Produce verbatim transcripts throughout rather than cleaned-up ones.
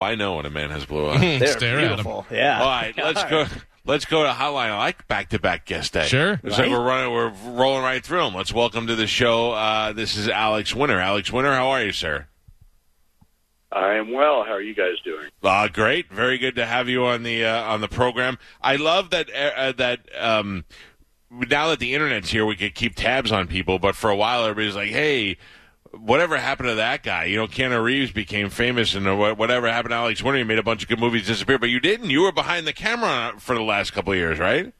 I know when a man has blue eyes. They're Stare beautiful. At him. Yeah. All right, let's All right. go. Let's go to Hotline. I like back-to-back guest day. Sure. Right? Like we're running, we're rolling right through them. Let's welcome to the show. Uh, this is Alex Winter. Alex Winter, how are you, sir? I am well. How are you guys doing? Uh, great. Very good to have you on the uh, on the program. I love that uh, that um, now that the internet's here, we could keep tabs on people. But for a while, everybody's like, "Hey, whatever happened to that guy?" You know, Keanu Reeves became famous, and whatever happened to Alex Winter, he made a bunch of good movies disappear, but you didn't. You were behind the camera for the last couple of years, right?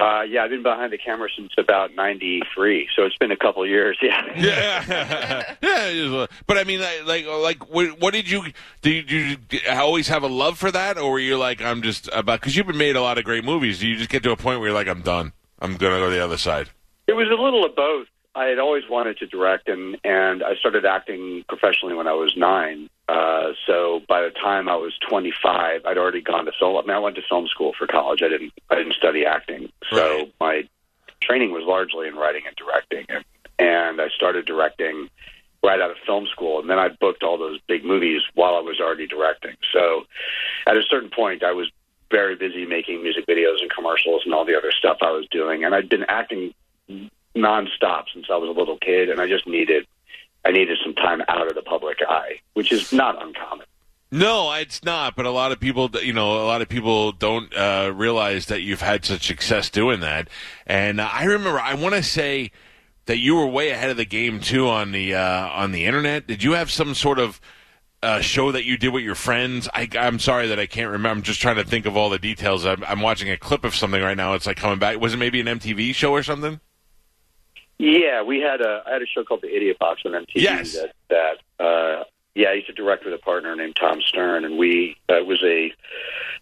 Uh, yeah, I've been behind the camera since about ninety-three, so it's been a couple of years, yeah. yeah. yeah. But, I mean, like, like, what did you – did you always have a love for that, or were you like, I'm just about – because you've made a lot of great movies. Do you just get to a point where you're like, I'm done. I'm going to go to the other side? It was a little of both. I had always wanted to direct, and, and I started acting professionally when I was nine. Uh, so by the time I was twenty-five, I'd already gone to film. I mean, I went to film school for college. I didn't I didn't study acting. So right. my training was largely in writing and directing. And, and I started directing right out of film school, and then I booked all those big movies while I was already directing. So at a certain point, I was very busy making music videos and commercials and all the other stuff I was doing. And I'd been acting nonstop since I was a little kid, and I just needed I needed some time out of the public eye, which is not uncommon. No, it's not, but a lot of people, you know, a lot of people don't uh, realize that you've had such success doing that. And uh, I remember, I want to say that you were way ahead of the game too on the uh, on the internet. Did you have some sort of uh, show that you did with your friends? I, I'm sorry that I can't remember. I'm just trying to think of all the details. I'm, I'm watching a clip of something right now. It's like coming back. Was it maybe an M T V show or something? Yeah, we had a I had a show called The Idiot Box on M T V. Yes. That, that uh, yeah, I used to direct with a partner named Tom Stern, and we uh, it was a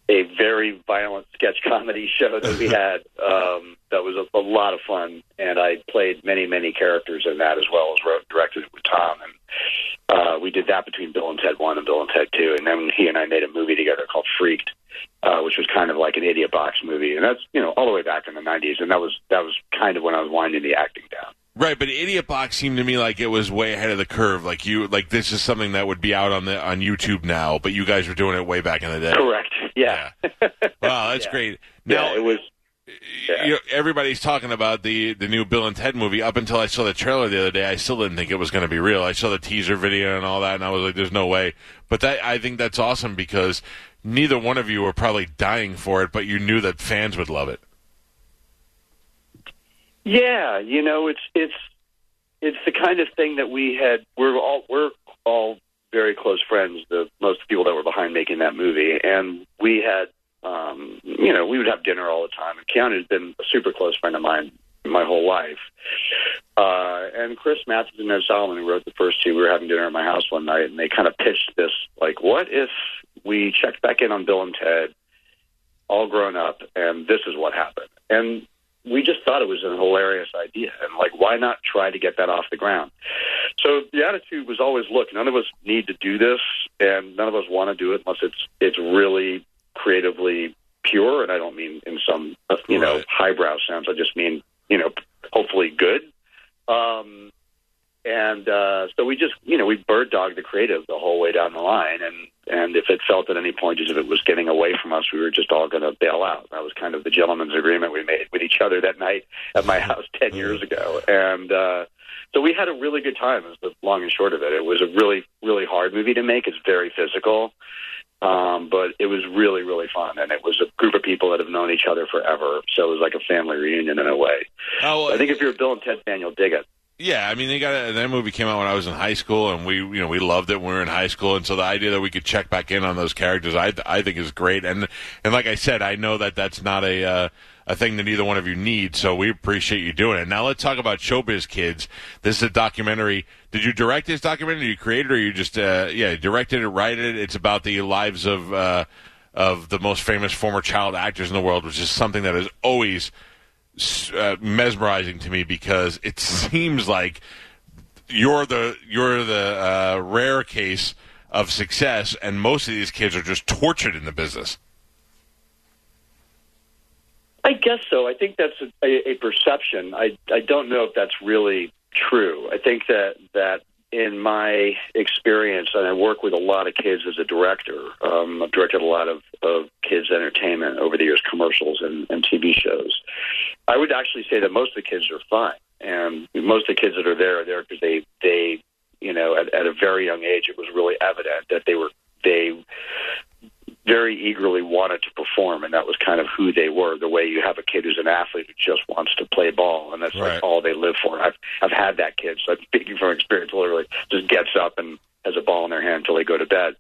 a very violent sketch comedy show that we had um, that was a, a lot of fun, and I played many many characters in that as well as wrote and directed it with Tom, and uh, we did that between Bill and Ted One and Bill and Ted Two, and then he and I made a movie together called Freaked. Uh, which was kind of like an Idiot Box movie, and that's you know all the way back in the nineties, and that was that was kind of when I was winding the acting down. Right, but Idiot Box seemed to me like it was way ahead of the curve. Like you, like this is something that would be out on the on YouTube now, but you guys were doing it way back in the day. Correct. Yeah. yeah. Wow, that's yeah. great. Now yeah, it was. Yeah. You know, everybody's talking about the, the new Bill and Ted movie. Up until I saw the trailer the other day, I still didn't think it was going to be real. I saw the teaser video and all that, and I was like, "There's no way." But that, I think that's awesome because neither one of you were probably dying for it, but you knew that fans would love it. Yeah, you know, it's it's it's the kind of thing that we had. We're all we're all very close friends. The most people that were behind making that movie, and we had. Um, you know, we would have dinner all the time. And Keanu's been a super close friend of mine my whole life. Uh, and Chris Matheson and Solomon, who wrote the first two, we were having dinner at my house one night, and they kind of pitched this, like, what if we checked back in on Bill and Ted, all grown up, and this is what happened. And we just thought it was a hilarious idea. And, like, why not try to get that off the ground? So the attitude was always, look, none of us need to do this, and none of us want to do it unless it's it's really creatively pure, and I don't mean in some, you know, right. highbrow sense. I just mean, you know, hopefully good. Um, and uh, so we just, you know, we bird-dogged the creative the whole way down the line, and, and if it felt at any point as if it was getting away from us, we were just all going to bail out. That was kind of the gentleman's agreement we made with each other that night at my house ten years ago. And uh, so we had a really good time, is the long and short of it. It was a really, really hard movie to make. It's very physical. Um, but it was really, really fun, and it was a group of people that have known each other forever, so it was like a family reunion in a way. Oh, well, I think if you're a Bill and Ted fan, you'll dig it. Yeah, I mean, they got a, that movie came out when I was in high school, and we, you know, we loved it when we were in high school, and so the idea that we could check back in on those characters, I, I think is great, and and like I said, I know that that's not a uh, a thing that either one of you need, so we appreciate you doing it. Now let's talk about Showbiz Kids. This is a documentary. Did you direct this documentary? You created it, or you just uh, yeah directed it, wrote it? It's about the lives of uh, of the most famous former child actors in the world, which is something that is always Uh, mesmerizing to me because it seems like you're the you're the uh, rare case of success, and most of these kids are just tortured in the business. I guess so. I think that's a, a, a perception. I I don't know if that's really true. I think that that in my experience, and I work with a lot of kids as a director. Um, I've directed a lot of, of kids' entertainment over the years, commercials and, and T V shows. I would actually say that most of the kids are fine. And most of the kids that are there are there because they, they you know, at, at a very young age, it was really evident that they were, they very eagerly wanted to perform, and that was kind of who they were, the way you have a kid who's an athlete who just wants to play ball, and that's right. like all they live for. I've I've had that kid, so I'm speaking from experience, literally just gets up and has a ball in their hand until they go to bed.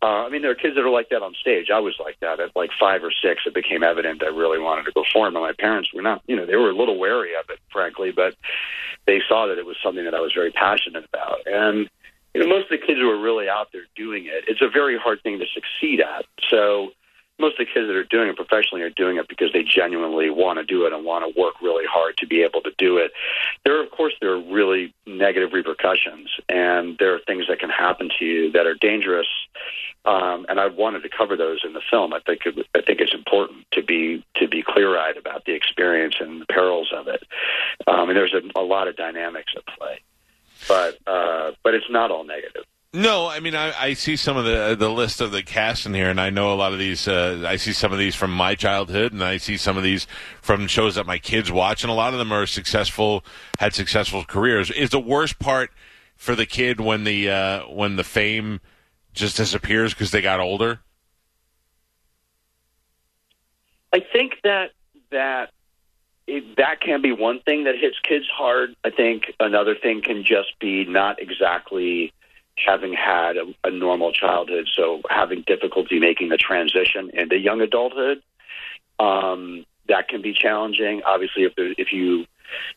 Uh, I mean, there are kids that are like that on stage. I was like that. At like five or six, it became evident I really wanted to perform, and my parents were not, you know, they were a little wary of it, frankly, but they saw that it was something that I was very passionate about. And you know, most of the kids who are really out there doing it, it's a very hard thing to succeed at. So most of the kids that are doing it professionally are doing it because they genuinely want to do it and want to work really hard to be able to do it. There, of course, there are really negative repercussions, and there are things that can happen to you that are dangerous. Um, and I wanted to cover those in the film. I think it, I think it's important to be to be clear-eyed about the experience and the perils of it. Um, and there's a, a lot of dynamics at play. But uh, but it's not all negative. No, I mean, I, I see some of the the list of the cast in here, and I know a lot of these, uh, I see some of these from my childhood, and I see some of these from shows that my kids watch, and a lot of them are successful, had successful careers. Is the worst part for the kid when the uh, when the fame just disappears because they got older? I think that that... It, that can be one thing that hits kids hard. I think another thing can just be not exactly having had a, a normal childhood, so having difficulty making the transition into young adulthood. Um, that can be challenging. Obviously, if there, if you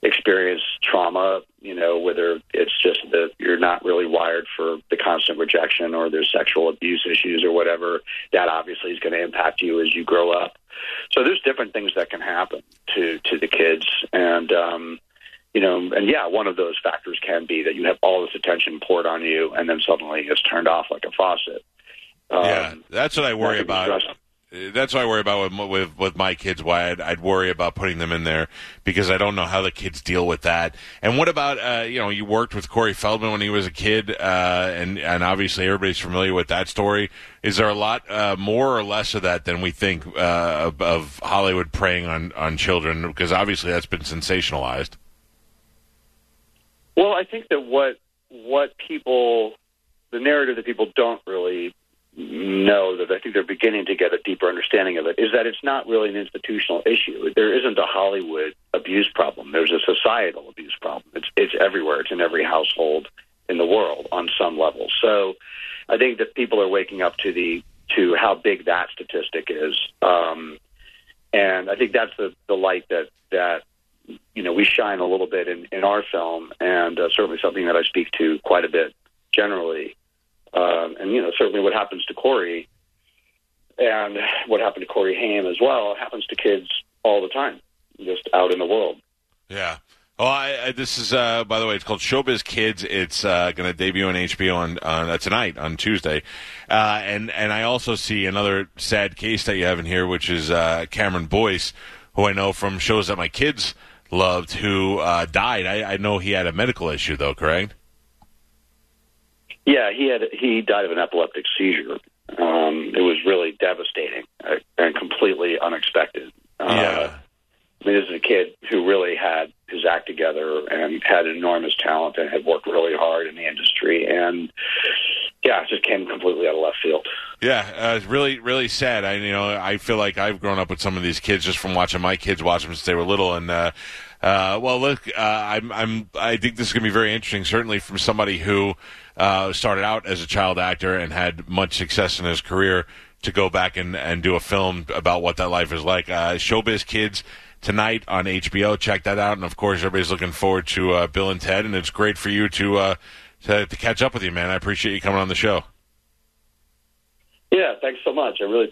experience trauma, you know, whether it's just that you're not really wired for the constant rejection or there's sexual abuse issues or whatever, that obviously is going to impact you as you grow up. So there's different things that can happen to, to the kids. And, um, you know, and yeah, one of those factors can be that you have all this attention poured on you and then suddenly it's turned off like a faucet. Um, yeah, that's what I worry about. That's what I worry about with with, with my kids, why I'd, I'd worry about putting them in there, because I don't know how the kids deal with that. And what about, uh, you know, you worked with Corey Feldman when he was a kid, uh, and, and obviously everybody's familiar with that story. Is there a lot uh, more or less of that than we think uh, of, of Hollywood preying on, on children? Because obviously that's been sensationalized. Well, I think that what what people, the narrative that people don't really know that I think they're beginning to get a deeper understanding of it is that it's not really an institutional issue. There isn't a Hollywood abuse problem. There's a societal abuse problem. It's it's everywhere. It's in every household in the world on some level. So I think that people are waking up to the to how big that statistic is. Um, and I think that's the, the light that, that you know we shine a little bit in, in our film, and uh, certainly something that I speak to quite a bit generally. Um, and, you know, certainly what happens to Corey and what happened to Corey Haim as well happens to kids all the time, just out in the world. Yeah. Well, I, I, this is, uh, by the way, it's called Showbiz Kids. It's uh, going to debut on H B O on, on uh, tonight, on Tuesday. Uh, and, and I also see another sad case that you have in here, which is uh, Cameron Boyce, who I know from shows that my kids loved, who uh, died. I, I know he had a medical issue, though, correct? Yeah, he had he died of an epileptic seizure. Um, it was really devastating and completely unexpected. Uh, yeah. I mean, this is a kid who really had his act together and had enormous talent and had worked really hard in the industry. And, yeah, it just came completely out of left field. Yeah, uh, really, really sad. I, you know, I feel like I've grown up with some of these kids just from watching my kids watch them since they were little. And, uh, uh, well, look, uh, I'm, I'm, I think this is going to be very interesting, certainly from somebody who uh, started out as a child actor and had much success in his career to go back and, and do a film about what that life is like. Uh, Showbiz Kids tonight on H B O. Check that out. And, of course, everybody's looking forward to uh, Bill and Ted, and it's great for you to, uh, to to catch up with you, man. I appreciate you coming on the show. Yeah, thanks so much. I really appreciate it.